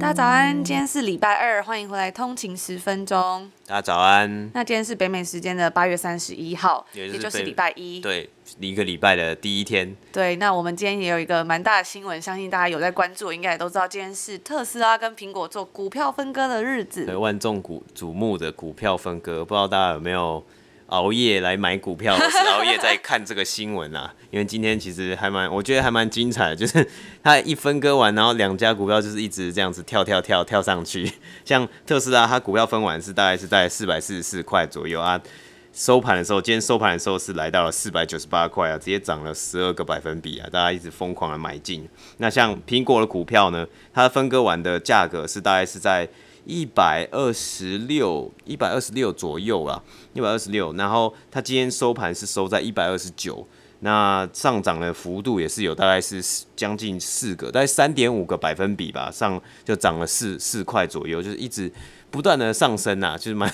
大家早安，今天是礼拜2，欢迎回来通勤10分钟。大家早安。那今天是北美时间的8月31号，也就是礼拜1，对，一个礼拜的第一天。对，那我们今天也有一个蛮大的新闻，相信大家有在关注，应该也都知道，今天是特斯拉跟苹果做股票分割的日子。对，万众瞩目的股票分割，不知道大家有没有熬夜来买股票，我是熬夜在看这个新闻啊。因为今天其实我觉得还蛮精彩的，就是它一分割完，然后两家股票就是一直这样子跳上去。像特斯拉，它股票分完是大概是在444块左右啊，今天收盘的时候是来到了498块啊，直接涨了12%啊，大家一直疯狂的买进。那像苹果的股票呢，它分割完的价格是大概是在126左右啦，126，然后它今天收盘是收在129，那上涨的幅度也是有大概是将近3.5%吧，就涨了4块左右，就是一直不断的上升啊，就是蛮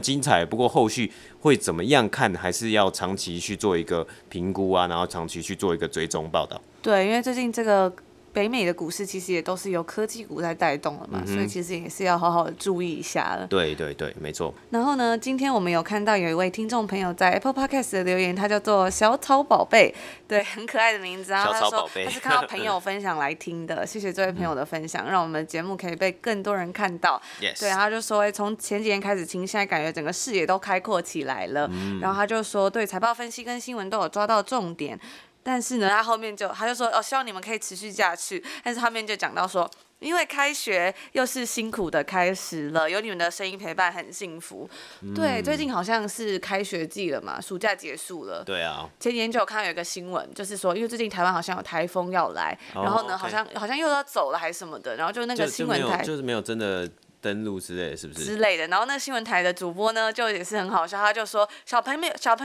精彩的。不过后续会怎么样看，还是要长期去做一个评估啊，然后长期去做一个追踪报道。对，因为最近这个北美的股市其实也都是由科技股在带动了嘛，所以其实也是要好好的注意一下了。对对对，没错。然后呢，今天我们有看到有一位听众朋友在 Apple Podcast 的留言，他叫做小草宝贝，对，很可爱的名字啊。小草宝贝，他是看到朋友分享来听的，谢谢这位朋友的分享，让我们的节目可以被更多人看到。Yes. 对，他就说，从前几年开始听，现在感觉整个视野都开阔起来了。然后他就说，对财报分析跟新闻都有抓到重点。但是呢，他后面他就说，希望你们可以持续下去。但是后面就讲到说，因为开学又是辛苦的开始了，有你们的声音陪伴很幸福。对，最近好像是开学季了嘛，暑假结束了。对啊。前几天就有看到有一个新闻，就是说，因为最近台湾好像有台风要来，然后呢， 好像又要走了还是什么的，然后就那个新闻台就是没有真的登录之类的，是不是之类的？然后那新闻台的主播呢，就也是很好笑，他就说小朋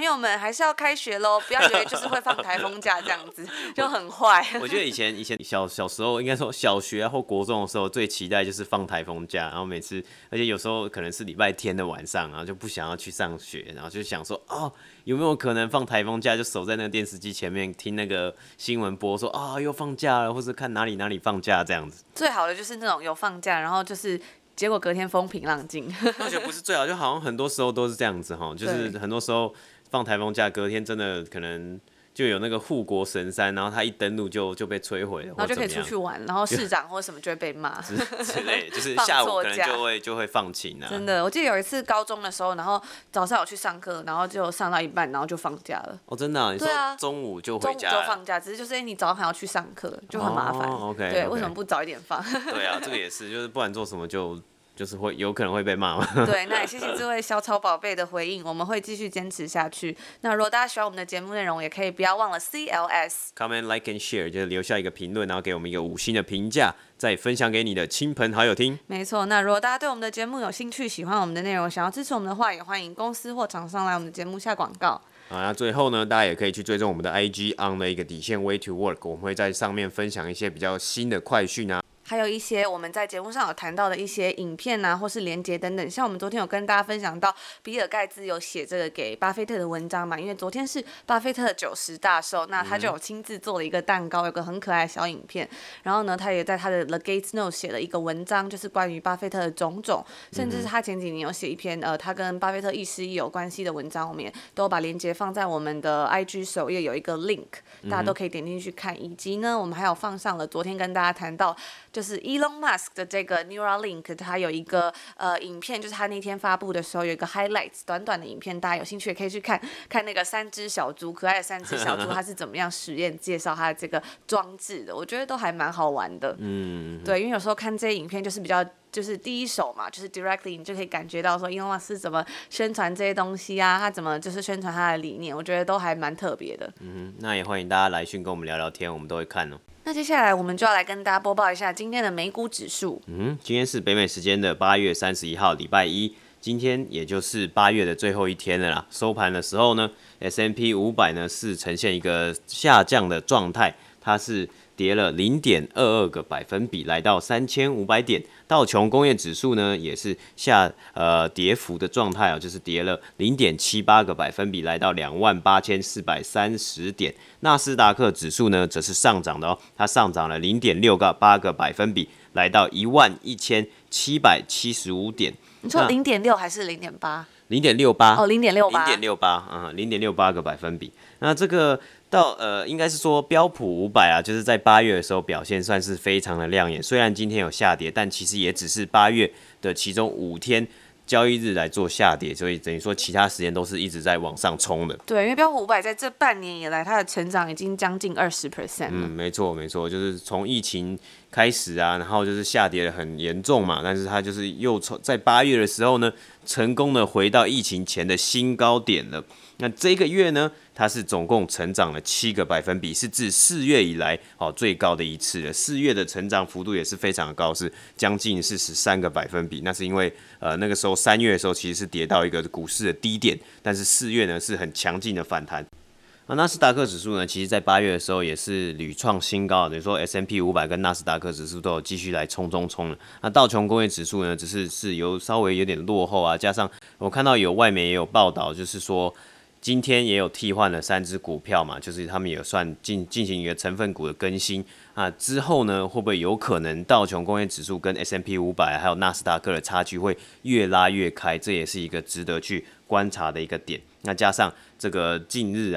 友们还是要开学咯，不要以为就是会放台风假这样子，就很坏。我觉得以前小时候，应该说小学或国中的时候，最期待就是放台风假，然后每次，而且有时候可能是礼拜天的晚上，然后就不想要去上学，然后就想说哦，有没有可能放台风假，就守在那个电视机前面听那个新闻播说啊、哦、又放假了，或是看哪里放假这样子。最好的就是那种有放假，然后就是。结果隔天风平浪静，我觉得不是最好，就好像很多时候都是这样子，就是很多时候放台风假，隔天真的可能就有那个护国神山，然后他一登陆就被摧毁了，然后就可以出去玩，然后市长或什么就会被骂之类，就是下午可能就会放晴啊。真的，我记得有一次高中的时候，然后早上有去上课，然后就上到一半，然后就放假了。哦，真的、啊？你说中午就回家了？中午就放假，只是就是你早上还要去上课，就很麻烦。哦、okay, 对， okay. 为什么不早一点放？对啊，这个也是，就是不然做什么就是会有可能会被骂嘛。对，那也谢谢这位小草宝贝的回应，我们会继续坚持下去。那如果大家喜欢我们的节目内容，也可以不要忘了 CLS comment like and share， 就是留下一个评论，然后给我们一个5星的评价，再分享给你的亲朋好友听。没错，那如果大家对我们的节目有兴趣，喜欢我们的内容，想要支持我们的话，也欢迎公司或厂商来我们的节目下广告。好，那最后呢，大家也可以去追踪我们的 IG on 的一个way to work， 我们会在上面分享一些比较新的快讯啊。还有一些我们在节目上有谈到的一些影片啊，或是连结等等，像我们昨天有跟大家分享到，比尔盖茨有写这个给巴菲特的文章嘛，因为昨天是巴菲特的90大寿，那他就有亲自做了一个蛋糕，有个很可爱的小影片。然后呢，他也在他的 The Gates Note 写了一个文章，就是关于巴菲特的种种，甚至是他前几年有写一篇他跟巴菲特亦师亦友关系的文章，我们也都把连结放在我们的 IG 首页有一个 link， 大家都可以点进去看。以及呢，我们还有放上了昨天跟大家谈到。就是 Elon Musk 的这个 Neuralink， 他有一个影片，就是他那天发布的时候有一个 highlights， 短短的影片，大家有兴趣也可以去看看那个可爱的三只小猪，他是怎么样实验介绍他的这个装置的，我觉得都还蛮好玩的。对，因为有时候看这些影片就是比较。就是第一手嘛，就是 directly 你就可以感觉到说 Elon Musk 是怎么宣传这些东西啊，他怎么就是宣传他的理念，我觉得都还蛮特别的。那也欢迎大家来讯跟我们聊聊天，我们都会看哦。那接下来我们就要来跟大家播报一下今天的美股指数。今天是北美时间的8月31号，礼拜一。今天也就是8月的最后一天了啦，收盘的时候呢 S&P 500 呢是呈现一个下降的状态，它是跌了 0.22 个百分比，来到3500点。道琼工业指数呢也是下跌幅的状态，就是跌了 0.78 个百分比，来到 28,430 点。纳斯达克指数呢则是上涨的哦，它上涨了 0.68 个百分比，来到 11,775 点。你说 0.6 还是 0.8？ 0.68 哦 0.68 0.68 个百分比。那这个应该是说标普500啊，就是在8月的时候表现算是非常的亮眼，虽然今天有下跌，但其实也只是8月的其中5天交易日来做下跌，所以等于说其他时间都是一直在往上冲的。对，因为标普500在这半年以来它的成长已经将近 20% 了。嗯，没错没错，就是从疫情开始啊，然后就是下跌的很严重嘛，但是它就是又在8月的时候呢成功的回到疫情前的新高点了。那这个月呢它是总共成长了7个百分比，是自4月以来最高的一次了。4月的成长幅度也是非常的高，是将近是13个百分比，那是因为那个时候3月的时候其实是跌到一个股市的低点，但是4月呢是很强劲的反弹。纳斯达克指数呢其实在8月的时候也是屡创新高，等于说 S&P 500 跟纳斯达克指数都有继续来冲了。那道琼工业指数呢只是有稍微有点落后啊，加上我看到有外媒也有报道，就是说今天也有替换了3只股票嘛，就是他们也算进行一个成分股的更新啊。之后呢，会不会有可能道琼工业指数跟 S&P 500还有纳斯达克的差距会越拉越开？这也是一个值得去观察的一个点。那加上这个近日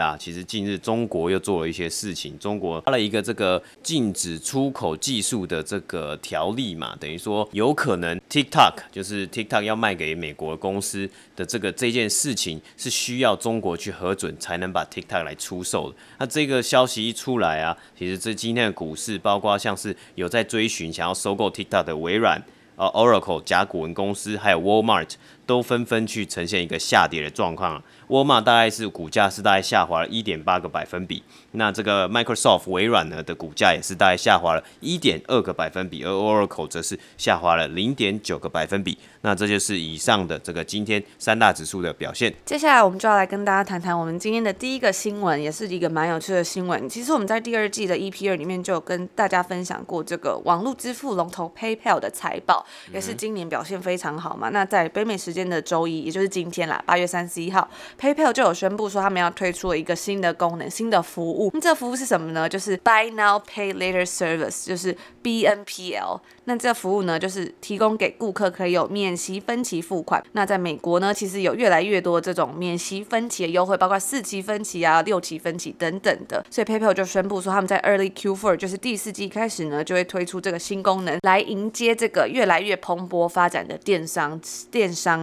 中国又做了一些事情，中国发了一个这个禁止出口技术的这个条例嘛，等于说有可能 TikTok 要卖给美国公司的这件事情是需要中国去核准才能把 TikTok 来出售的。那这个消息一出来啊，其实这今天的股市包括像是有在追寻想要收购 TikTok 的微软、Oracle 甲骨文公司还有 Walmart 都纷纷去呈现一个下跌的状况啊。Walmart 大概是股价是大概下滑了 1.8 个百分比，那这个 Microsoft 微软呢的股价也是大概下滑了 1.2 个百分比，而 Oracle 则是下滑了 0.9 个百分比。那这就是以上的这个今天3大指数的表现。接下来我们就要来跟大家谈谈我们今天的第一个新闻，也是一个蛮有趣的新闻。其实我们在第二季的 EP2 里面就有跟大家分享过这个网络支付龙头 PayPal 的财报，也是今年表现非常好嘛。那在北美时间的周一，也就是今天啦，8月31号 PayPal 就有宣布说他们要推出了一个新的功能、新的服务。那这个服务是什么呢？就是 Buy Now Pay Later Service， 就是 BNPL。 那这个服务呢就是提供给顾客可以有免息分期付款。那在美国呢其实有越来越多这种免息分期的优惠，包括4期分期啊、6期分期等等的，所以 PayPal 就宣布说他们在 Early Q4 就是第4季开始呢就会推出这个新功能，来迎接这个越来越蓬勃发展的电商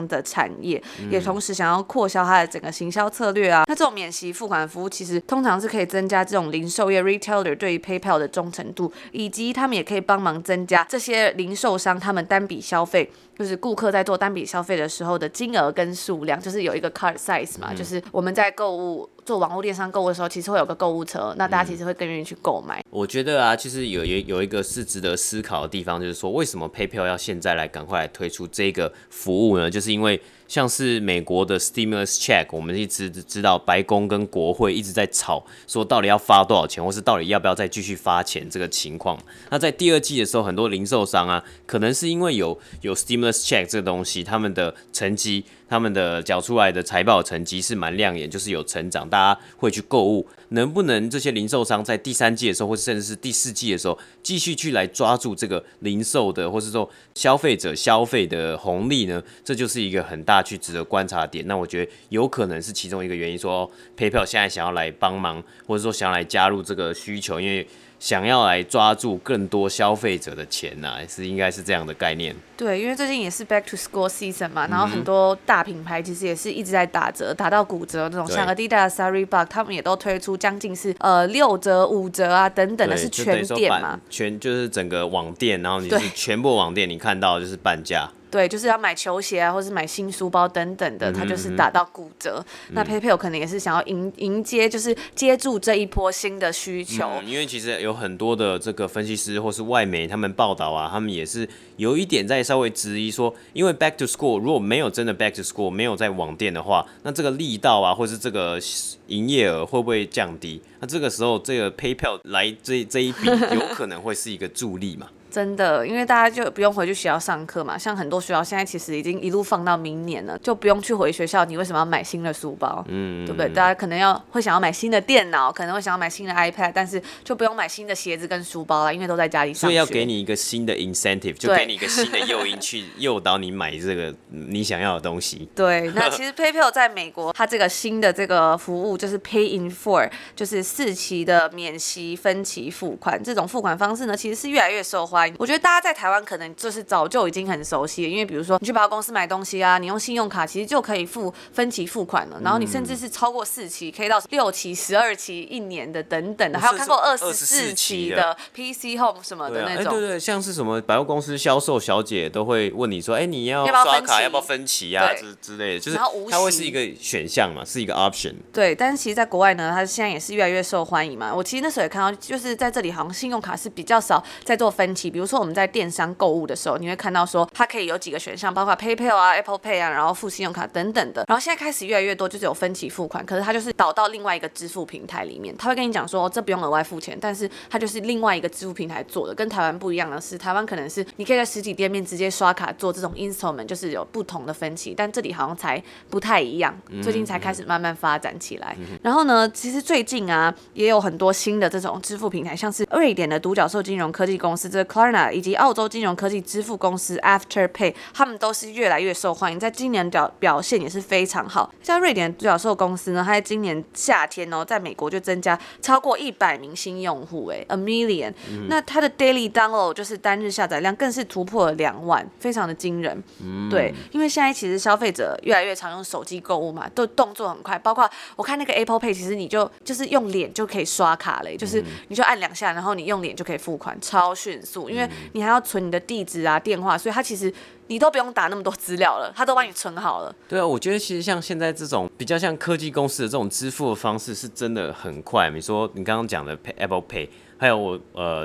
的产业，也同时想要扩销它的整个行销策略啊。那这种免息付款服务其实通常是可以增加这种零售业 retailer 对于 PayPal 的忠诚度，以及他们也可以帮忙增加这些零售商他们单笔消费，就是顾客在做单笔消费的时候的金额跟数量，就是有一个 card size 嘛，就是我们在购物做网络电商购物的时候，其实会有个购物车，那大家其实会更愿意去购买。我觉得啊，其实有一个是值得思考的地方，就是说为什么 PayPal 要现在来赶快来推出这个服务呢？就是因为像是美国的 stimulus check， 我们一直知道白宫跟国会一直在吵说到底要发多少钱，或是到底要不要再继续发钱这个情况。那在第二季的时候，很多零售商啊，可能是因为有 stimulus check 这个东西，他们的成绩，他们的缴出来的财报成绩是蛮亮眼，就是有成长，大家会去购物。能不能这些零售商在第3季的时候，或甚至是第4季的时候，继续去来抓住这个零售的，或是说消费者消费的红利呢？这就是一个很大去值得观察的点。那我觉得有可能是其中一个原因，说PayPal 现在想要来帮忙，或者说想要来加入这个需求，因为想要来抓住更多消费者的钱啊，应该是这样的概念。对，因为最近也是 back to school season 嘛，然后很多大品牌其实也是一直在打折，打到骨折那种，像 Adidas 啊、Reebok 他们也都推出将近是6折、5折啊等等的，是全店嘛，就是整个网店，然后你是全部网店你看到就是半价。对，就是要买球鞋啊，或是买新书包等等的，它就是打到骨折。那 PayPal 可能也是想要迎接，就是接住这一波新的需求。因为其实有很多的这个分析师或是外媒他们报道啊，他们也是有一点在稍微质疑说，因为 back to school 如果没有真的 back to school， 没有在网店的话，那这个力道啊，或是这个营业额会不会降低？那这个时候这个 PayPal 来这一笔有可能会是一个助力嘛？真的，因为大家就不用回去学校上课嘛，像很多学校现在其实已经一路放到明年了，就不用去回学校，你为什么要买新的书包？对不对？大家可能会想要买新的电脑，可能会想要买新的 iPad， 但是就不用买新的鞋子跟书包了，因为都在家里上学。所以要给你一个新的 incentive， 就给你一个新的诱因去诱导你买这个你想要的东西。对，那其实 PayPal 在美国，它这个新的这个服务就是 Pay in Four， 就是4期的免息分期付款，这种付款方式呢，其实是越来越受欢迎。我觉得大家在台湾可能就是早就已经很熟悉了，因为比如说你去百货公司买东西啊，你用信用卡其实就可以付分期付款了，然后你甚至是超过4期，可以到6期、12期、1年的等等的，还有看过24期的 PC Home 什么的那种。对对，像是什么百货公司销售小姐都会问你说，哎，你要刷卡要不要分期啊之类的，就是它会是一个选项嘛，是一个 option。对，但是其实在国外呢，它现在也是越来越受欢迎嘛。我其实那时候也看到，就是在这里好像信用卡是比较少在做分期。比如说我们在电商购物的时候，你会看到说它可以有几个选项，包括 PayPal 啊、Apple Pay 啊，然后付信用卡等等的。然后现在开始越来越多，就是有分期付款，可是它就是导到另外一个支付平台里面。他会跟你讲说，哦，这不用额外付钱，但是它就是另外一个支付平台做的。跟台湾不一样的是，台湾可能是你可以在实体店面直接刷卡做这种 installment， 就是有不同的分期，但这里好像才不太一样，最近才开始慢慢发展起来。然后呢，其实最近啊，也有很多新的这种支付平台，像是瑞典的独角兽金融科技公司这个Klarna 以及澳洲金融科技支付公司 AfterPay， 他们都是越来越受欢迎，在今年表现也是非常好。像瑞典独角兽公司呢，它在今年夏天哦，在美国就增加超过100名新用户，a million。那它的 daily download 就是单日下载量更是突破了2万，非常的惊人。对，因为现在其实消费者越来越常用手机购物嘛，都动作很快，包括我看那个 Apple Pay， 其实你就是用脸就可以刷卡了，就是你就按2下，然后你用脸就可以付款，超迅速。因为你还要存你的地址啊、电话，所以它其实你都不用打那么多资料了，它都帮你存好了。对啊，我觉得其实像现在这种比较像科技公司的这种支付的方式是真的很快。你说你刚刚讲的 Apple Pay， 还有我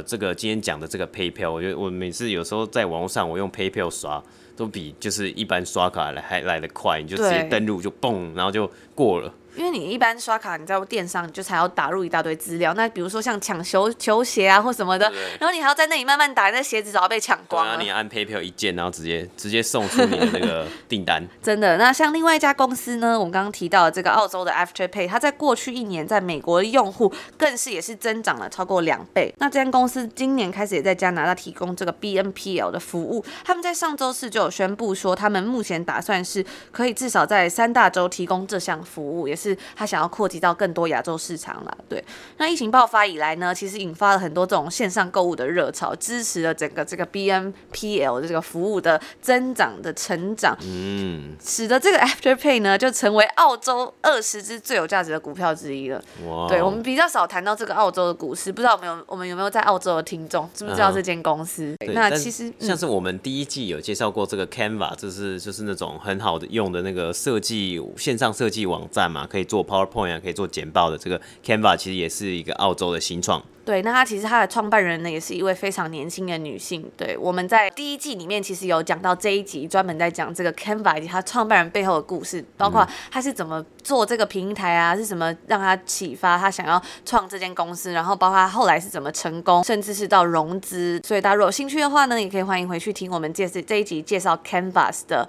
这个今天讲的这个 PayPal， 我觉得我每次有时候在网络上我用 PayPal 刷，都比就是一般刷卡还来得快，你就直接登录就蹦，然后就过了。因为你一般刷卡，你在电商你就才要打入一大堆资料，那比如说像抢球鞋啊或什么的，然后你还要在那里慢慢打，那鞋子早被抢光了。对啊，你按 PayPal 一键，然后直接送出你的那个订单。真的，那像另外一家公司呢，我们刚刚提到的这个澳洲的 Afterpay， 它在过去1年在美国的用户更是也是增长了超过2倍。那这家公司今年开始也在加拿大提供这个 BNPL 的服务，他们在上周四就有宣布说，他们目前打算是可以至少在3大洲提供这项服务，也是他想要扩及到更多亚洲市场啦。对，那疫情爆发以来呢，其实引发了很多这种线上购物的热潮，支持了整个这个 BNPL 的这个服务的增长的成长，使得这个 Afterpay 呢就成为澳洲20只最有价值的股票之一了。Wow. 对，我们比较少谈到这个澳洲的股市，不知道我们有没有在澳洲的听众知不知道这间公司？那其实像是我们第一季有介绍过这个 Canva， 就是那种很好的用的那个设计线上设计网站嘛。可以做 PowerPoint 啊，可以做简报的这个 Canva， 其实也是一个澳洲的新创。对，那其实他的创办人呢，也是一位非常年轻的女性。对，我们在第一季里面其实有讲到这一集，专门在讲这个 Canva 以及他创办人背后的故事，包括他是怎么做这个平台啊，是什么让他启发他想要创这间公司，然后包括他后来是怎么成功，甚至是到融资。所以大家如果有兴趣的话呢，也可以欢迎回去听我们这一集介绍 Canva 的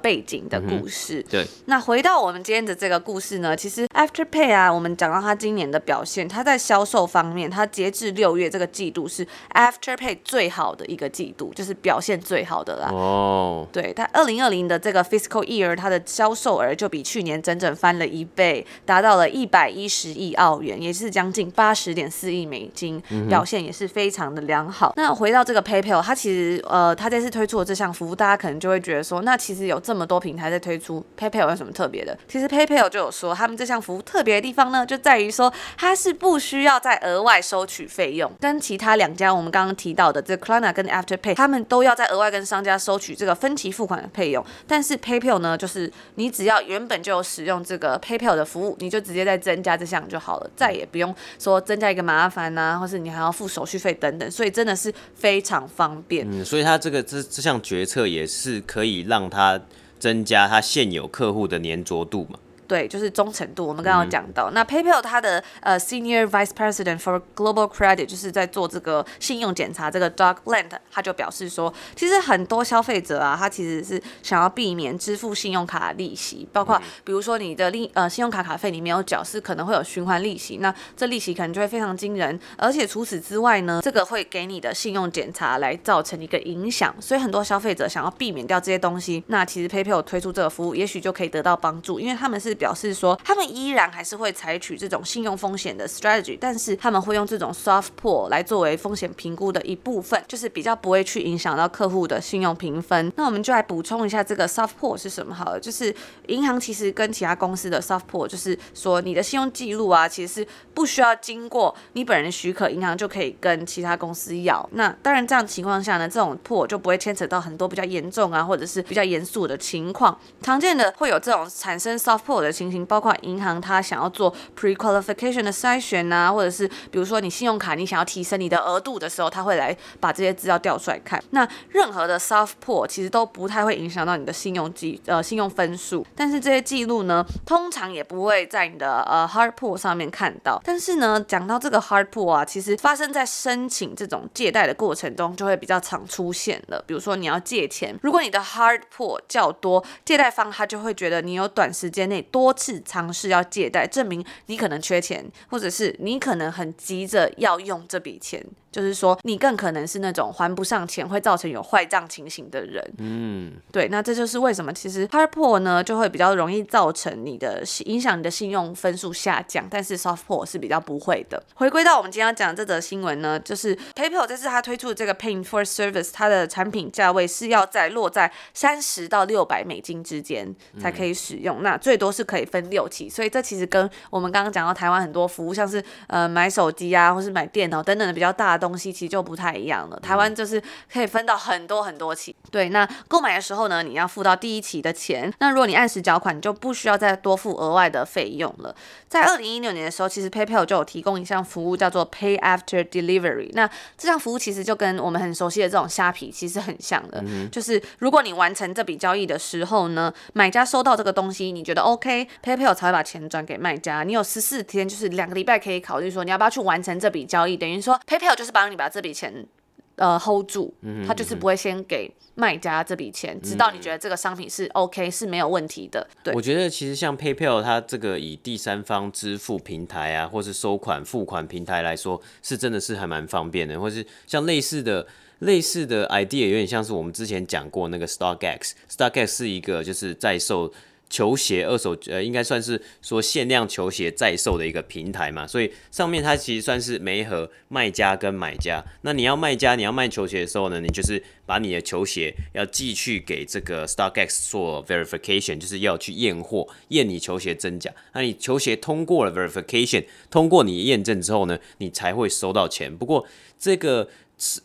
背景的故事。对，那回到我们今天的这个故事呢，其实 Afterpay 啊，我们讲到他今年的表现，他在销售方面，他截至6月这个季度是 Afterpay 最好的一个季度，就是表现最好的啦。哦，对，它2020的这个 fiscal year， 它的销售额就比去年整整翻了1倍，达到了110亿澳元，也是将近80.4亿美金，表现也是非常的良好。那回到这个 PayPal， 它其实它这次推出的这项服务，大家可能就会觉得说，那其实有这么多平台在推出 PayPal 有什么特别的？其实 PayPal 就有说，他们这项服务特别的地方呢，就在于说它是不需要再额外收收取费用，跟其他两家我们刚刚提到的这 Klarna 跟 AfterPay 他们都要再额外跟商家收取这个分期付款的费用，但是 PayPal 呢，就是你只要原本就有使用这个 PayPal 的服务，你就直接再增加这项就好了，再也不用说增加一个麻烦啊，或是你还要付手续费等等，所以真的是非常方便。所以他这项决策也是可以让他增加他现有客户的粘着度嘛。对，就是忠诚度，我们刚刚有讲到。那 PayPal 它的Senior Vice President for Global Credit 就是在做这个信用检查这个 Doug Bland， 他就表示说，其实很多消费者啊，他其实是想要避免支付信用卡利息，包括比如说你的信用卡卡费你没有缴，是可能会有循环利息，那这利息可能就会非常惊人，而且除此之外呢，这个会给你的信用检查来造成一个影响，所以很多消费者想要避免掉这些东西，那其实 PayPal 推出这个服务，也许就可以得到帮助，因为他们是表示说他们依然还是会采取这种信用风险的 strategy， 但是他们会用这种 soft pool 来作为风险评估的一部分，就是比较不会去影响到客户的信用评分。那我们就来补充一下这个 soft pool 是什么好了，就是银行其实跟其他公司的 soft pool 就是说你的信用记录啊，其实是不需要经过你本人许可，银行就可以跟其他公司要。那当然这样情况下呢，这种 pool 就不会牵扯到很多比较严重啊，或者是比较严肃的情况。常见的会有这种产生 soft pool 的情形，包括银行它想要做 pre-qualification 的筛选啊，或者是比如说你信用卡你想要提升你的额度的时候，它会来把这些资料调出来看。那任何的 soft pool 其实都不太会影响到你的信用分数，但是这些记录呢，通常也不会在你的hard pool 上面看到。但是呢，讲到这个 hard pool 啊，其实发生在申请这种借贷的过程中就会比较常出现了。比如说你要借钱，如果你的 hard pool 较多，借贷方他就会觉得你有短时间内多次尝试要借贷，证明你可能缺钱，或者是你可能很急着要用这笔钱，就是说你更可能是那种还不上钱会造成有坏账情形的人。对，那这就是为什么其实 hard pool 呢就会比较容易造成影响你的信用分数下降，但是 soft pool 是比较不会的。回归到我们今天要讲的这则新闻呢，就是 PayPal 这次他推出的这个 Paying for Service， 它的产品价位是要落在$30到$600之间才可以使用，那最多是可以分6期，所以这其实跟我们刚刚讲到台湾很多服务，像是买手机啊，或是买电脑等等的比较大的东西其实就不太一样了。台湾就是可以分到很多很多期。对，那购买的时候呢，你要付到第一期的钱，那如果你按时缴款，你就不需要再多付额外的费用了。在2016年的时候，其实 PayPal 就有提供一项服务叫做 Pay After Delivery， 那这项服务其实就跟我们很熟悉的这种虾皮其实很像的，就是如果你完成这笔交易的时候呢，买家收到这个东西你觉得 OK， PayPal 才会把钱转给卖家。你有14天，就是2个礼拜可以考虑说你要不要去完成这笔交易，等于说 PayPal 就是帮你把这笔钱hold 住，他就是不会先给卖家这笔钱，直到你觉得这个商品是 OK 是没有问题的。对，我觉得其实像 PayPal 它这个以第三方支付平台啊，或是收款付款平台来说，是真的是还蛮方便的，或是像类似的 idea 有点像是我们之前讲过那个 StockX 是一个就是在售球鞋二手应该算是说限量球鞋在售的一个平台嘛，所以上面它其实算是媒合卖家跟买家。那你要卖球鞋的时候呢，你就是把你的球鞋要寄去给这个 StockX 做 verification， 就是要去验货，验你球鞋真假。那你球鞋通过了 verification， 通过你验证之后呢，你才会收到钱。不过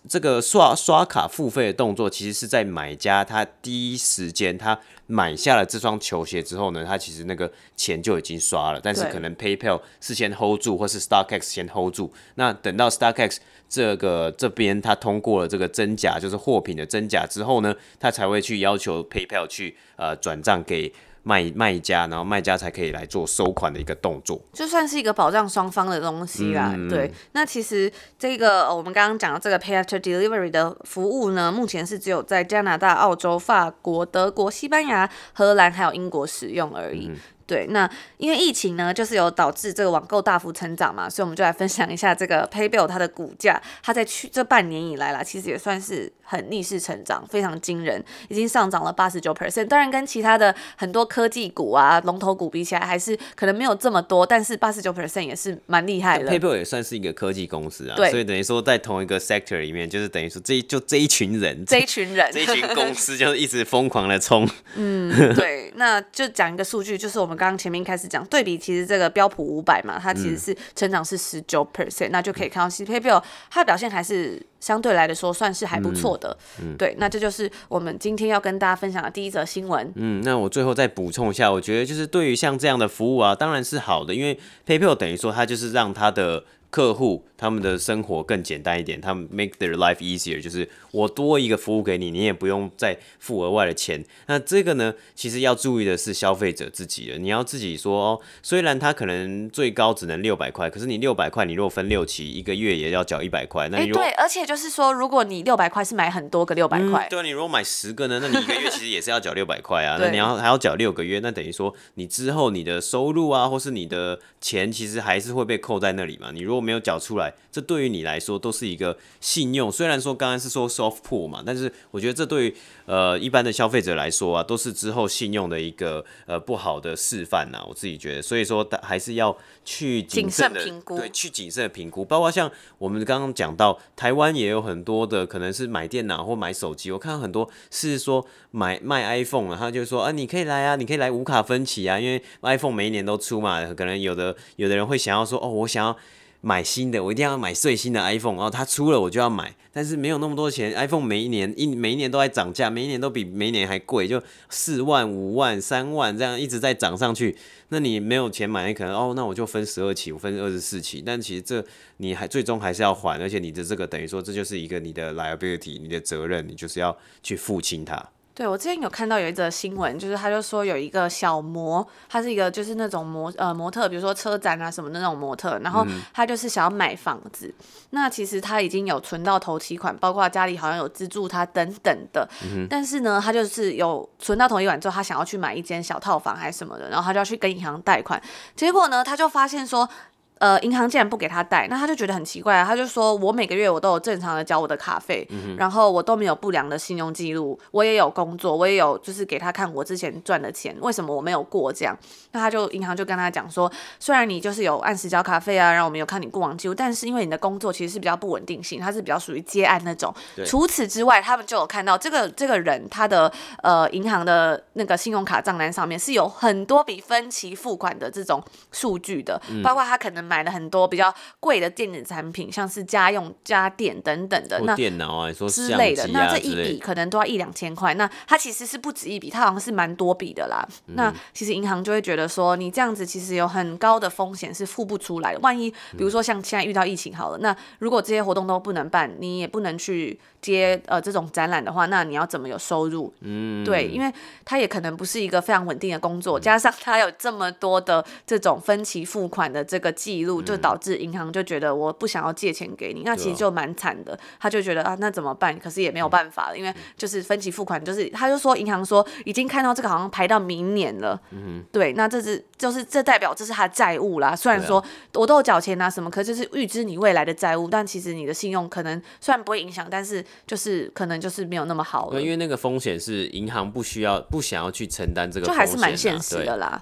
这个刷卡付费的动作，其实是在买家他第一时间他买下了这双球鞋之后呢，他其实那个钱就已经刷了，但是可能 PayPal 是先 hold 住，或是 StockX 先 hold 住。那等到 StockX 这边他通过了这个真假，就是货品的真假之后呢，他才会去要求 PayPal 去转账给卖家，然后卖家才可以来做收款的一个动作，就算是一个保障双方的东西啦。对，那其实这个我们刚刚讲到这个 Pay After Delivery 的服务呢，目前是只有在加拿大、澳洲、法国、德国、西班牙、荷兰还有英国使用而已。对，那因为疫情呢，就是有导致这个网购大幅成长嘛，所以我们就来分享一下这个 PayPal 它的股价，它在这半年以来啦，其实也算是很逆势成长，非常惊人，已经上涨了 89%。 当然跟其他的很多科技股啊、龙头股比起来，还是可能没有这么多，但是 89% 也是蛮厉害的。PayPal 也算是一个科技公司啊，所以等于说在同一个 sector 里面，就是等于说这一群公司就是一直疯狂的冲。对，那就讲一个数据，就是我们刚刚前面开始讲对比，其实这个标普500嘛，它其实是成长是 19%， 那就可以看到其实 PayPal 它的表现还是相对来的说算是还不错的，对，那这就是我们今天要跟大家分享的第一则新闻。那我最后再补充一下，我觉得就是对于像这样的服务啊，当然是好的，因为 PayPal 等于说它就是让它的客户他们的生活更简单一点，他们 make their life easier， 就是我多一个服务给你，你也不用再付额外的钱。那这个呢，其实要注意的是消费者自己的，你要自己说哦，虽然他可能最高只能600块，可是你600块你如果分6期，一个月也要缴100块。那你对，而且就是说，如果你600块是买很多个600块，对，你如果买10个呢，那你一个月其实也是要缴600块啊，那你要还要缴6个月，那等于说你之后你的收入啊，或是你的钱其实还是会被扣在那里嘛，你如果没有缴出来，这对于你来说都是一个信用。虽然说刚刚是说 soft pool 嘛，但是我觉得这对于一般的消费者来说啊，都是之后信用的一个不好的示范呐、啊。我自己觉得，所以说还是要去谨慎评估，对，去谨慎评估。包括像我们刚刚讲到，台湾也有很多的可能是买电脑或买手机，我看到很多是说卖 iPhone 啊，他就说啊，你可以来啊，你可以来无卡分期啊，因为 iPhone 每一年都出嘛，可能有的人会想要说哦，我想要买新的，我一定要买最新的 iPhone， 然后它出了我就要买，但是没有那么多钱。iPhone 每一年都在涨价，每一年都比每一年还贵，就4万、5万、3万这样一直在涨上去。那你没有钱买，你可能哦，那我就分12期，我分24期。但其实这你还最终还是要还，而且你的这个等于说这就是一个你的 liability， 你的责任，你就是要去付清它。对，我之前有看到有一则新闻，就是他就说有一个小模，他是一个就是那种模特，比如说车展啊什么的那种模特，然后他就是想要买房子，那其实他已经有存到头期款，包括家里好像有资助他等等的，但是呢，他就是有存到头期款之后，他想要去买一间小套房还是什么的，然后他就要去跟银行贷款，结果呢，他就发现说银行竟然不给他贷，那他就觉得很奇怪啊，他就说我每个月我都有正常的交我的卡费，然后我都没有不良的信用记录，我也有工作，我也有就是给他看我之前赚的钱，为什么我没有过这样？那他就银行就跟他讲说，虽然你就是有按时交卡费啊，然后我们有看你过往记录，但是因为你的工作其实是比较不稳定性，它是比较属于接案那种。除此之外，他们就有看到这个人他的银行的那个信用卡账单上面是有很多笔分期付款的这种数据的，包括他可能买了很多比较贵的电子产品，像是家用家电等等的，那电脑啊，说之类的，那这一笔可能都要1-2千块，那它其实是不止一笔，它好像是蛮多笔的啦。那其实银行就会觉得说，你这样子其实有很高的风险是付不出来的。万一比如说像现在遇到疫情好了，那如果这些活动都不能办，你也不能去接这种展览的话，那你要怎么有收入？对，因为它也可能不是一个非常稳定的工作，加上它有这么多的这种分期付款的这个记录，就导致银行就觉得我不想要借钱给你，那其实就蛮惨的。他就觉得啊，那怎么办？可是也没有办法了，因为就是分期付款，就是他就说银行说已经看到这个好像排到明年了，对，那这是就是这代表这是他的债务啦。虽然说我都有缴钱啊什么，可是就是预知你未来的债务，但其实你的信用可能虽然不会影响，但是就是可能就是没有那么好了。因为那个风险是银行不想要去承担这个风险、啊，就还是蛮现实的啦。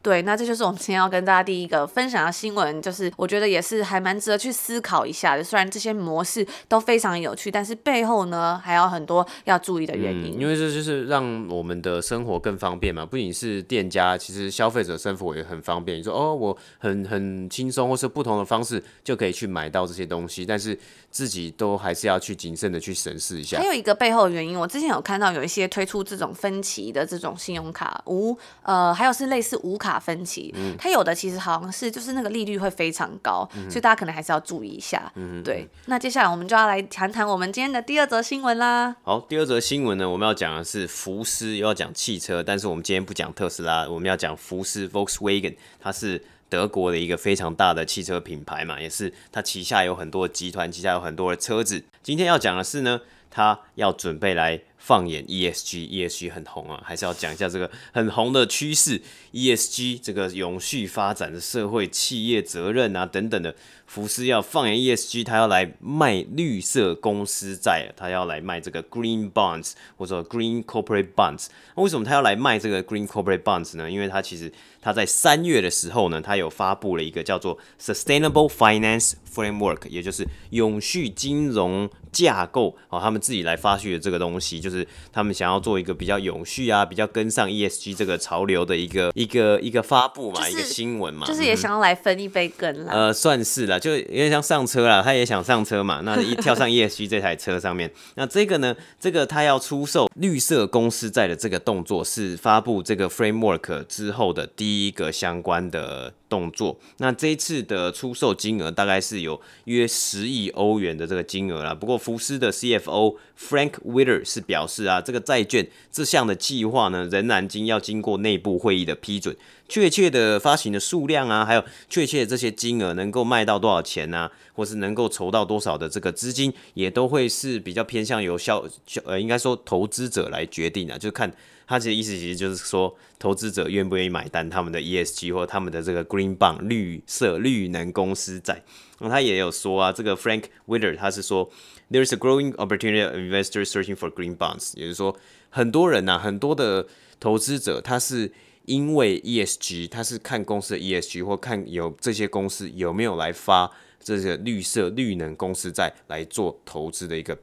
对，那这就是我们今天要跟大家第一个分享的新闻，就是我觉得也是还蛮值得去思考一下的。虽然这些模式都非常有趣，但是背后呢还有很多要注意的原因。因为这就是让我们的生活更方便嘛，不仅是店家，其实消费者生活也很方便。你说哦，我很轻松，或是不同的方式就可以去买到这些东西，但是自己都还是要去谨慎的去审视一下。还有一个背后的原因，我之前有看到有一些推出这种分期的这种信用卡还有是类似无卡分期，它有的其实好像是就是那个利率会非常高，所以大家可能还是要注意一下。对，那接下来我们就要来谈谈我们今天的第二则新闻啦。好，第二则新闻呢，我们要讲的是福斯，又要讲汽车，但是我们今天不讲特斯拉，我们要讲福斯 Volkswagen， 它是德国的一个非常大的汽车品牌嘛，也是它旗下有很多集团，旗下有很多的车子。今天要讲的是呢，它要准备来放眼 ESG 很红啊，还是要讲一下这个很红的趋势 ESG 这个永续发展的社会企业责任啊等等的。福斯要放眼 ESG， 他要来卖绿色公司债，他要来卖这个 Green Bonds 或者 Green Corporate Bonds。 那为什么他要来卖这个 Green Corporate Bonds 呢？因为他其实他在3月的时候呢，他有发布了一个叫做 Sustainable Finance Framework， 也就是永续金融架构，他们自己来发行的这个东西，就是就是他们想要做一个比较永续啊，比较跟上 ESG 这个潮流的一个发布嘛，一个新闻嘛，就是也想要来分一杯羹啦。算是啦，就有点像上车啦，他也想上车嘛，那一跳上 ESG 这台车上面，那这个呢，这个他要出售绿色公司债的这个动作是发布这个 framework 之后的第一个相关的动作。那这一次的出售金额大概是有约10亿欧元的这个金额啦。不过福斯的 CFO Frank Witter 是表示啊，这个债券这项的计划呢，仍然要经过内部会议的批准，确切的发行的数量啊，还有确切的这些金额能够卖到多少钱啊，或是能够筹到多少的这个资金，也都会是比较偏向由应该说投资者来决定啊，就看。他其实意思其实就是说，投资者愿不愿意买单他们的 ESG 或他们的这个 Green Bond 绿能公司债。那他也有说啊，这个 Frank Witter 他是说 ，There is a growing opportunity of investors searching for green bonds， 也就是说，很多人啊，很多的投资者他是。因为 ESG 它是看公司的 ESG 或看有这些公司有没有来发这些绿能公司债来做投资的一个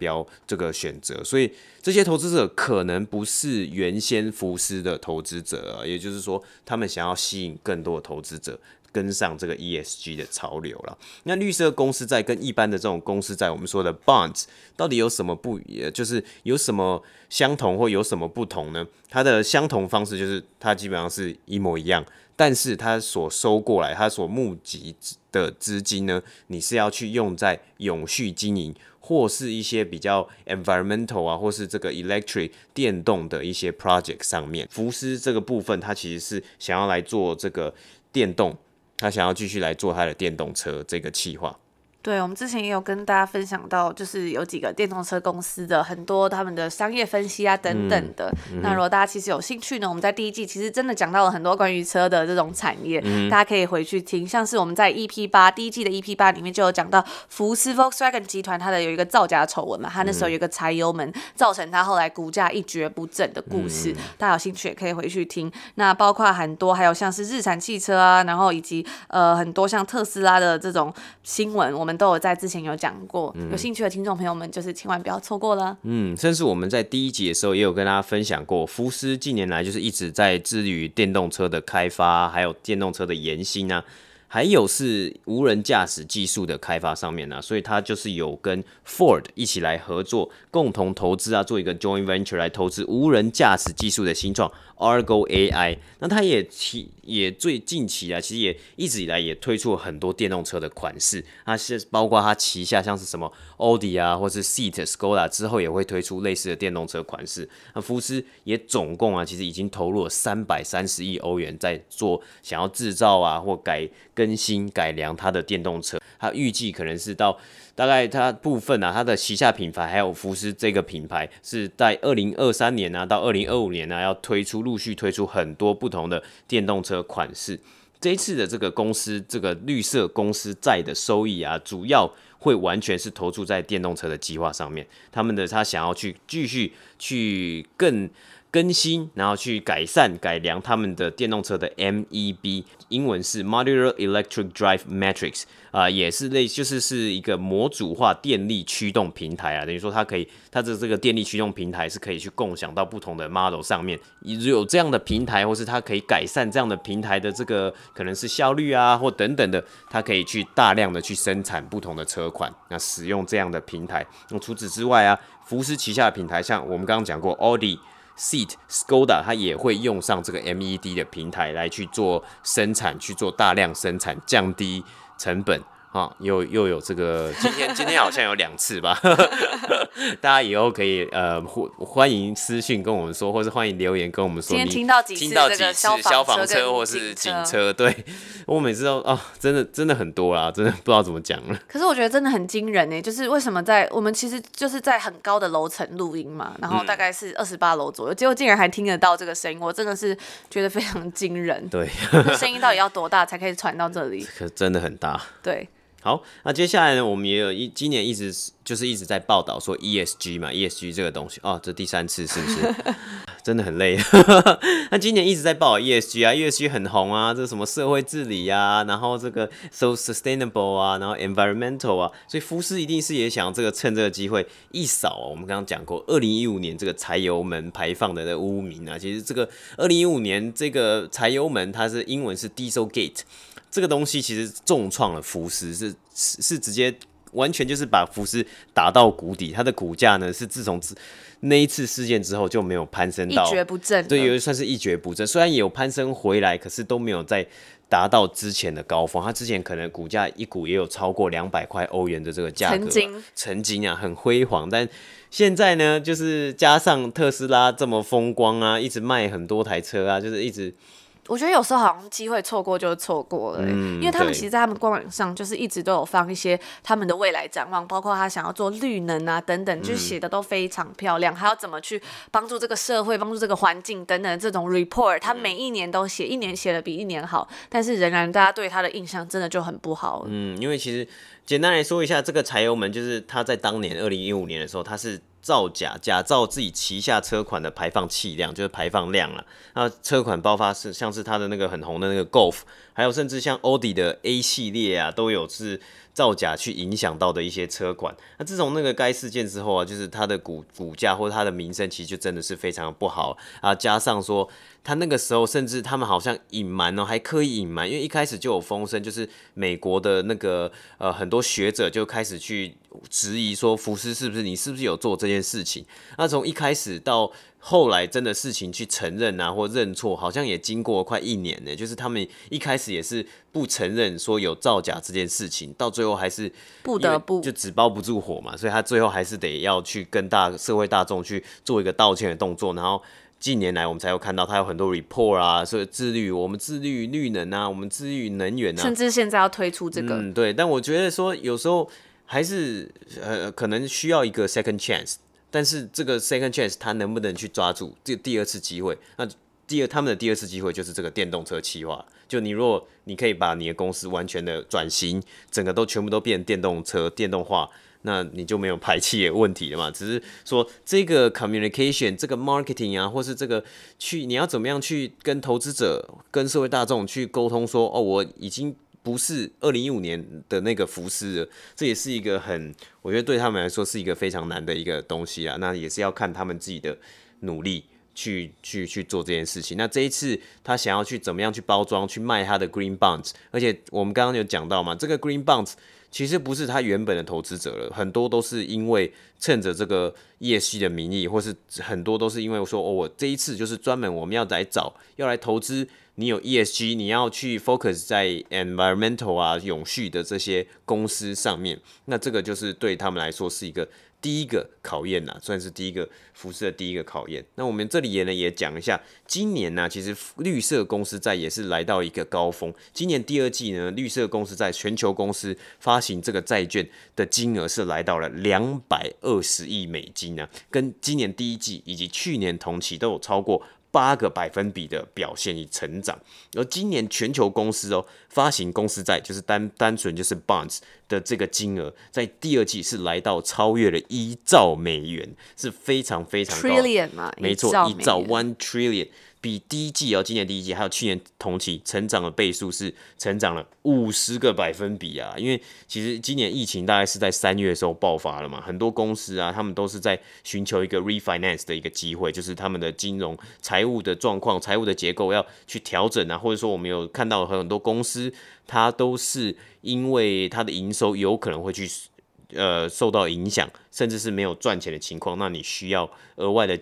这个选择，所以这些投资者可能不是原先福斯的投资者啊，也就是说他们想要吸引更多的投资者跟上这个 ESG 的潮流了。那绿色公司债跟一般的这种公司债，我们说的 bonds 到底有什么就是有什么相同或有什么不同呢？它的相同方式就是它基本上是一模一样，但是它所收过来、它所募集的资金呢，你是要去用在永续经营或是一些比较 environmental 啊，或是这个 electric 电动的一些 project 上面。福斯这个部分，它其实是想要来做这个电动。他想要继续来做他的电动车这个企划。对，我们之前也有跟大家分享到，就是有几个电动车公司的很多他们的商业分析啊等等的。那如果大家其实有兴趣呢，我们在第一季其实真的讲到了很多关于车的这种产业，大家可以回去听。像是我们在 EP8 第一季的 EP8 里面就有讲到福斯 Volkswagen 集团它的有一个造假丑闻嘛，它那时候有一个柴油门造成它后来股价一蹶不振的故事，大家有兴趣也可以回去听。那包括很多还有像是日产汽车啊，然后以及很多像特斯拉的这种新闻，我们都有在之前有讲过，有兴趣的听众朋友们就是千万不要错过了。甚至我们在第一集的时候也有跟大家分享过，福斯近年来就是一直在致力于电动车的开发，还有电动车的研新啊，还有是无人驾驶技术的开发上面啊，所以它就是有跟 Ford 一起来合作，共同投资啊，做一个 joint venture 来投资无人驾驶技术的新创 Argo AI。那它也最近期啊，其实也一直以来也推出了很多电动车的款式，它是包括它旗下像是什么 Audi 啊，或是 SEAT、Škoda 之后也会推出类似的电动车款式。那福斯也总共啊，其实已经投入了330亿欧元在做想要制造啊或更新改良它的电动车，它预计可能是到大概它部分啊，它的旗下品牌还有福斯这个品牌是在2023年啊到2025年啊要陆续推出很多不同的电动车款式。这一次的这个绿色公司债的收益啊，主要会完全是投注在电动车的计划上面，他想要去继续去更更新，然后去改善改良他们的电动车的 MEB， 英文是 Modular Electric Drive Matrix， 也是就是一个模组化电力驱动平台啊，等于说它的这个电力驱动平台是可以去共享到不同的 model 上面，有这样的平台，或是它可以改善这样的平台的这个可能是效率啊或等等的，它可以去大量的去生产不同的车款，那使用这样的平台。那除此之外啊，福斯旗下的品牌像我们刚刚讲过 Audi。SEAT、Škoda 它也会用上这个 MED 的平台来去做生产，去做大量生产，降低成本啊。又有这个，今天好像有2次吧，大家以后可以欢迎私讯跟我们说，或是欢迎留言跟我们说，今天听到几次消防车或是警车，对，我每次都真的很多啦，真的不知道怎么讲了。可是我觉得真的很惊人欸，就是为什么我们其实就是在很高的楼层录音嘛，然后大概是28楼左右，结果竟然还听得到这个声音，我真的是觉得非常惊人。对，声音到底要多大才可以传到这里？可真的很大。对。好，那接下来呢，我们也有今年一直在报道说 ESG 嘛，ESG 这个东西，这第3次是不是？真的很累。那今年一直在报 ESG 啊 ，ESG 很红啊，这什么社会治理啊，然后这个 so sustainable 啊，然后 environmental 啊，所以福斯一定是也想这个趁这个机会一扫、啊、我们刚刚讲过2015年这个柴油门排放的污名啊，其实这个2015年这个柴油门它是英文是 Dieselgate， 这个东西其实重创了福斯，是直接。完全就是把福斯打到谷底，它的股价呢是自从那一次事件之后就没有攀升到一蹶不振，对，算是一蹶不振。虽然也有攀升回来，可是都没有再达到之前的高峰。它之前可能股价一股也有超过$200的这个价格，曾经啊很辉煌，但现在呢就是加上特斯拉这么风光啊，一直卖很多台车啊，就是一直。我觉得有时候好像机会错过就错过了、欸因为他们其实在他们官网上就是一直都有放一些他们的未来展望，包括他想要做绿能啊等等，就写的都非常漂亮，还要怎么去帮助这个社会、帮助这个环境等等，这种 report 他每一年都写，一年写的比一年好，但是仍然大家对他的印象真的就很不好。因为其实简单来说一下，这个柴油门就是他在当年2015年的时候，他是假造自己旗下车款的排放气量，就是排放量啦。那车款爆发是像是它的那个很红的那个 Golf， 还有甚至像 Audi 的 A 系列啊，都有是造假去影响到的一些车款。那自从那个该事件之后啊，就是它的股价或它的名声其实就真的是非常不好啊。加上说他那个时候甚至他们好像隐瞒哦，还刻意隐瞒，因为一开始就有风声，就是美国的那个很多学者就开始去质疑说福斯你是不是有做这件事情？那从一开始到后来真的事情去承认啊或认错，好像也经过快一年了，就是他们一开始也是不承认说有造假这件事情，到最后还是不得不就纸包不住火嘛，所以他最后还是得要去跟社会大众去做一个道歉的动作，然后。近年来我们才有看到它有很多 report 啊，所以我们致力于绿能啊，我们致力于能源啊，甚至现在要推出这个。对，但我觉得说有时候还是可能需要一个 second chance， 但是这个 second chance 它能不能去抓住这第二次机会？那他们的第二次机会就是这个电动车企划，就你如果你可以把你的公司完全的转型，整个都全部都变电动车、电动化。那你就没有排气的问题了嘛？只是说这个 communication、这个 marketing 啊，或是这个你要怎么样去跟投资者、跟社会大众去沟通说，哦，我已经不是2015年的那个福斯了。这也是一个我觉得对他们来说是一个非常难的一个东西啊。那也是要看他们自己的努力。去做这件事情。那这一次他想要去怎么样去包装去卖他的 Green Bonds， 而且我们刚刚有讲到嘛，这个 Green Bonds 其实不是他原本的投资者了，很多都是因为趁着这个 ESG 的名义，或是很多都是因为说、哦、我这一次就是专门我们要来投资你有 ESG， 你要去 focus 在 environmental 啊永续的这些公司上面。那这个就是对他们来说是一个第一个考验呐、啊，算是福斯的第一个考验。那我们这里也讲一下，今年呢、啊，其实绿色公司债也是来到一个高峰。今年第二季呢，绿色公司债全球公司发行这个债券的金额是来到了$220亿，跟今年第一季以及去年同期都有超过8%的表现与成长。而今年全球公司哦发行公司债，就是单纯就是 bonds 的这个金额，在第二季是来到超越了$1兆美元，是非常非常高。trillion 嘛，没错，1兆 one trillion， 比第一季哦，今年第一季还有去年同期成长的倍数是成长了50%啊。因为其实今年疫情大概是在3月的时候爆发了嘛，很多公司啊，他们都是在寻求一个 refinance 的一个机会，就是他们的金融财务的状况、财务的结构要去调整啊，或者说我们有看到很多公司，它都是因为它的营收有可能会去受到影响，甚至是没有赚钱的情况，那你需要额外的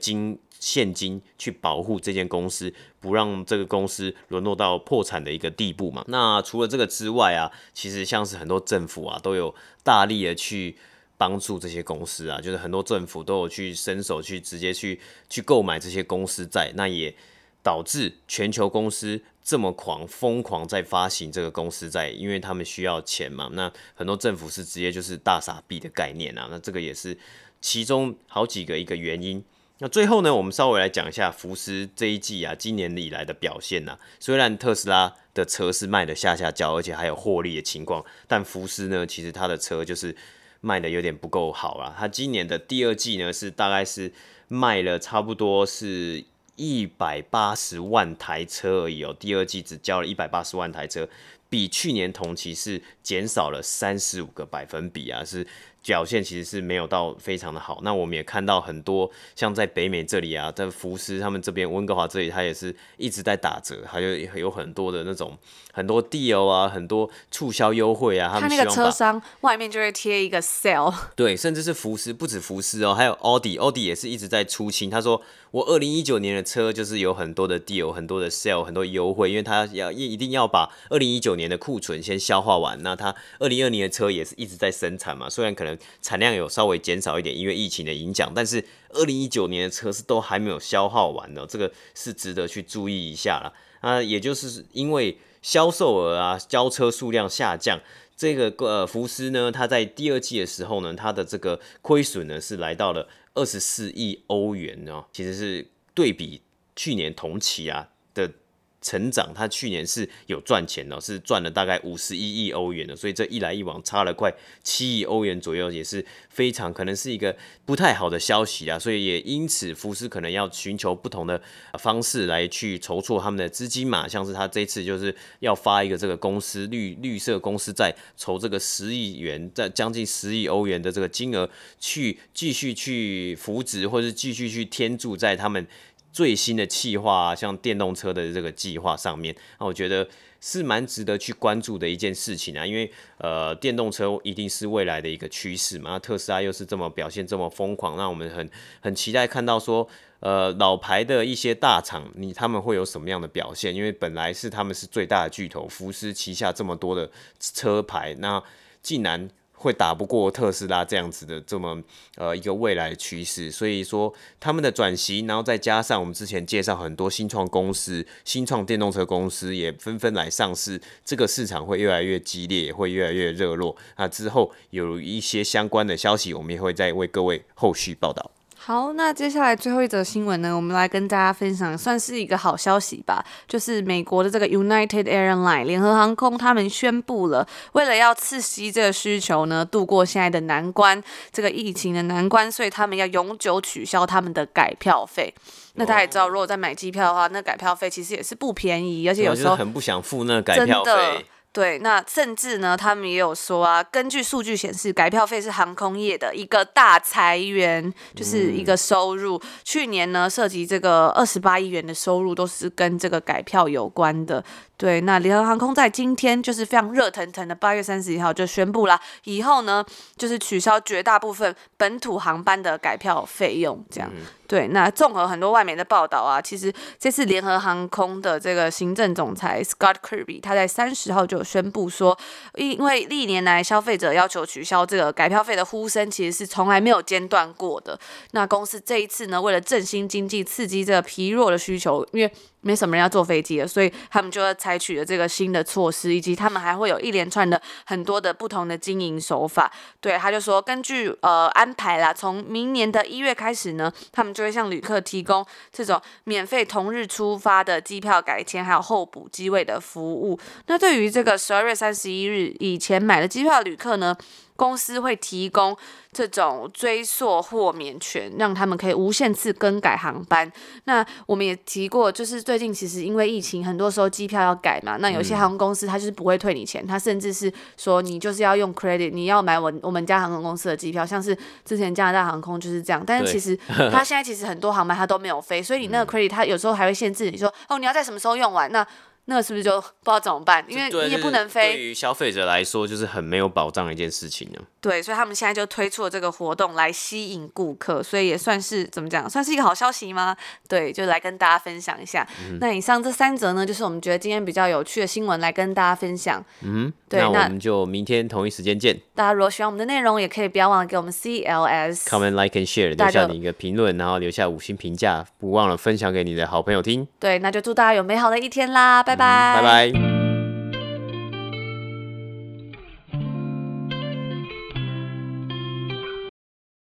现金去保护这间公司，不让这个公司沦落到破产的一个地步嘛。那除了这个之外啊，其实像是很多政府啊，都有大力的去帮助这些公司啊，就是很多政府都有去伸手去直接去购买这些公司债，那也导致全球公司这么疯狂在发行这个公司债，因为他们需要钱嘛。那很多政府是直接就是大撒币的概念啊，那这个也是其中好几个一个原因。那最后呢，我们稍微来讲一下福斯这一季啊，今年以来的表现啊。虽然特斯拉的车是卖的下焦，而且还有获利的情况，但福斯呢，其实它的车就是卖的有点不够好啦。它今年的第二季呢，是大概是卖了差不多是180万台车而已哦，第二季只交了180万台车，比去年同期是减少了35个百分比啊，是表现其实是没有到非常的好。那我们也看到很多像在北美这里啊，在福斯他们这边温哥华这里，它也是一直在打折，还有很多的那种很多 deal 啊，很多促销优惠啊，他们希望把它那个车商外面就会贴一个 sale。 对，甚至是福斯，不止福斯哦，还有 Audi 也是一直在出清，他说我2019年的车就是有很多的 deal， 很多的 sale， 很多优惠，因为他一定要把2019年的库存先消化完。那他2020年的车也是一直在生产嘛，虽然可能产量有稍微减少一点，因为疫情的影响，但是2019年的车是都还没有消耗完的，这个是值得去注意一下啦。那也就是因为销售额啊，交车数量下降，这个福斯呢，它在第二季的时候呢，它的这个亏损呢是来到了24亿欧元哦，其实是对比去年同期啊的成长，它去年是有赚钱的，是赚了大概51亿欧元的，所以这一来一往差了快7亿欧元左右，也是非常可能是一个不太好的消息啦。所以也因此福斯可能要寻求不同的方式来去筹措他们的资金嘛，像是他这次就是要发一个这个公司绿色公司债，筹这个10亿元，在将近10亿欧元的这个金额去继续去扶植，或是继续去添注在他们最新的企划啊，像电动车的这个计划上面，我觉得是蛮值得去关注的一件事情啊，因为电动车一定是未来的一个趋势嘛，特斯拉又是这么表现这么疯狂，那我们很期待看到说老牌的一些大厂他们会有什么样的表现，因为本来是他们是最大的巨头，福斯旗下这么多的车牌，那竟然会打不过特斯拉这样子的这么一个未来趋势，所以说他们的转型，然后再加上我们之前介绍很多新创公司、新创电动车公司也纷纷来上市，这个市场会越来越激烈，也会越来越热络。那之后有一些相关的消息，我们也会再为各位后续报道。好，那接下来最后一则新闻呢，我们来跟大家分享算是一个好消息吧，就是美国的这个 United Airlines 联合航空，他们宣布了，为了要刺激这个需求呢，度过现在的难关，这个疫情的难关，所以他们要永久取消他们的改票费。那大家也知道，如果在买机票的话，那改票费其实也是不便宜，而且有时候很不想付那改票费。对，那甚至呢，他们也有说啊，根据数据显示，改票费是航空业的一个大裁员，就是一个收入。去年呢，涉及这个28亿元的收入都是跟这个改票有关的。对，那联合航空在今天就是非常热腾腾的8月31号就宣布啦，以后呢就是取消绝大部分本土航班的改票费用这样。对，那综合很多外媒的报道啊，其实这次联合航空的这个行政总裁 Scott Kirby 他在30号就有宣布说，因为历年来消费者要求取消这个改票费的呼声其实是从来没有间断过的，那公司这一次呢，为了振兴经济，刺激这个疲弱的需求，因为没什么人要坐飞机了，所以他们就要采取了这个新的措施，以及他们还会有一连串的很多的不同的经营手法。对，他就说根据安排啦，从明年的1月开始呢，他们就会向旅客提供这种免费同日出发的机票改签还有候补机位的服务。那对于这个12月31日以前买的机票旅客呢，公司会提供这种追溯豁免权，让他们可以无限次更改航班。那我们也提过，就是最近其实因为疫情，很多时候机票要改嘛，那有些航空公司它就是不会退你钱，它甚至是说你就是要用 credit， 你要买我们家航空公司的机票，像是之前加拿大航空就是这样。但是其实它现在其实很多航班它都没有飞，所以你那个 credit 它有时候还会限制你说，哦，你要在什么时候用完，那是不是就不知道怎么办？因为你也不能飞。对于消费者来说，就是很没有保障的一件事情呢。对，所以他们现在就推出了这个活动来吸引顾客，所以也算是怎么讲，算是一个好消息吗？对，就来跟大家分享一下。那以上这三则呢，就是我们觉得今天比较有趣的新闻来跟大家分享。对，那我们就明天同一时间见。大家如果喜欢我们的内容，也可以不要忘了给我们 CLS comment like and share， 留下你一个评论，然后留下5星评价，不忘了分享给你的好朋友听。对，那就祝大家有美好的一天啦，拜拜。拜拜。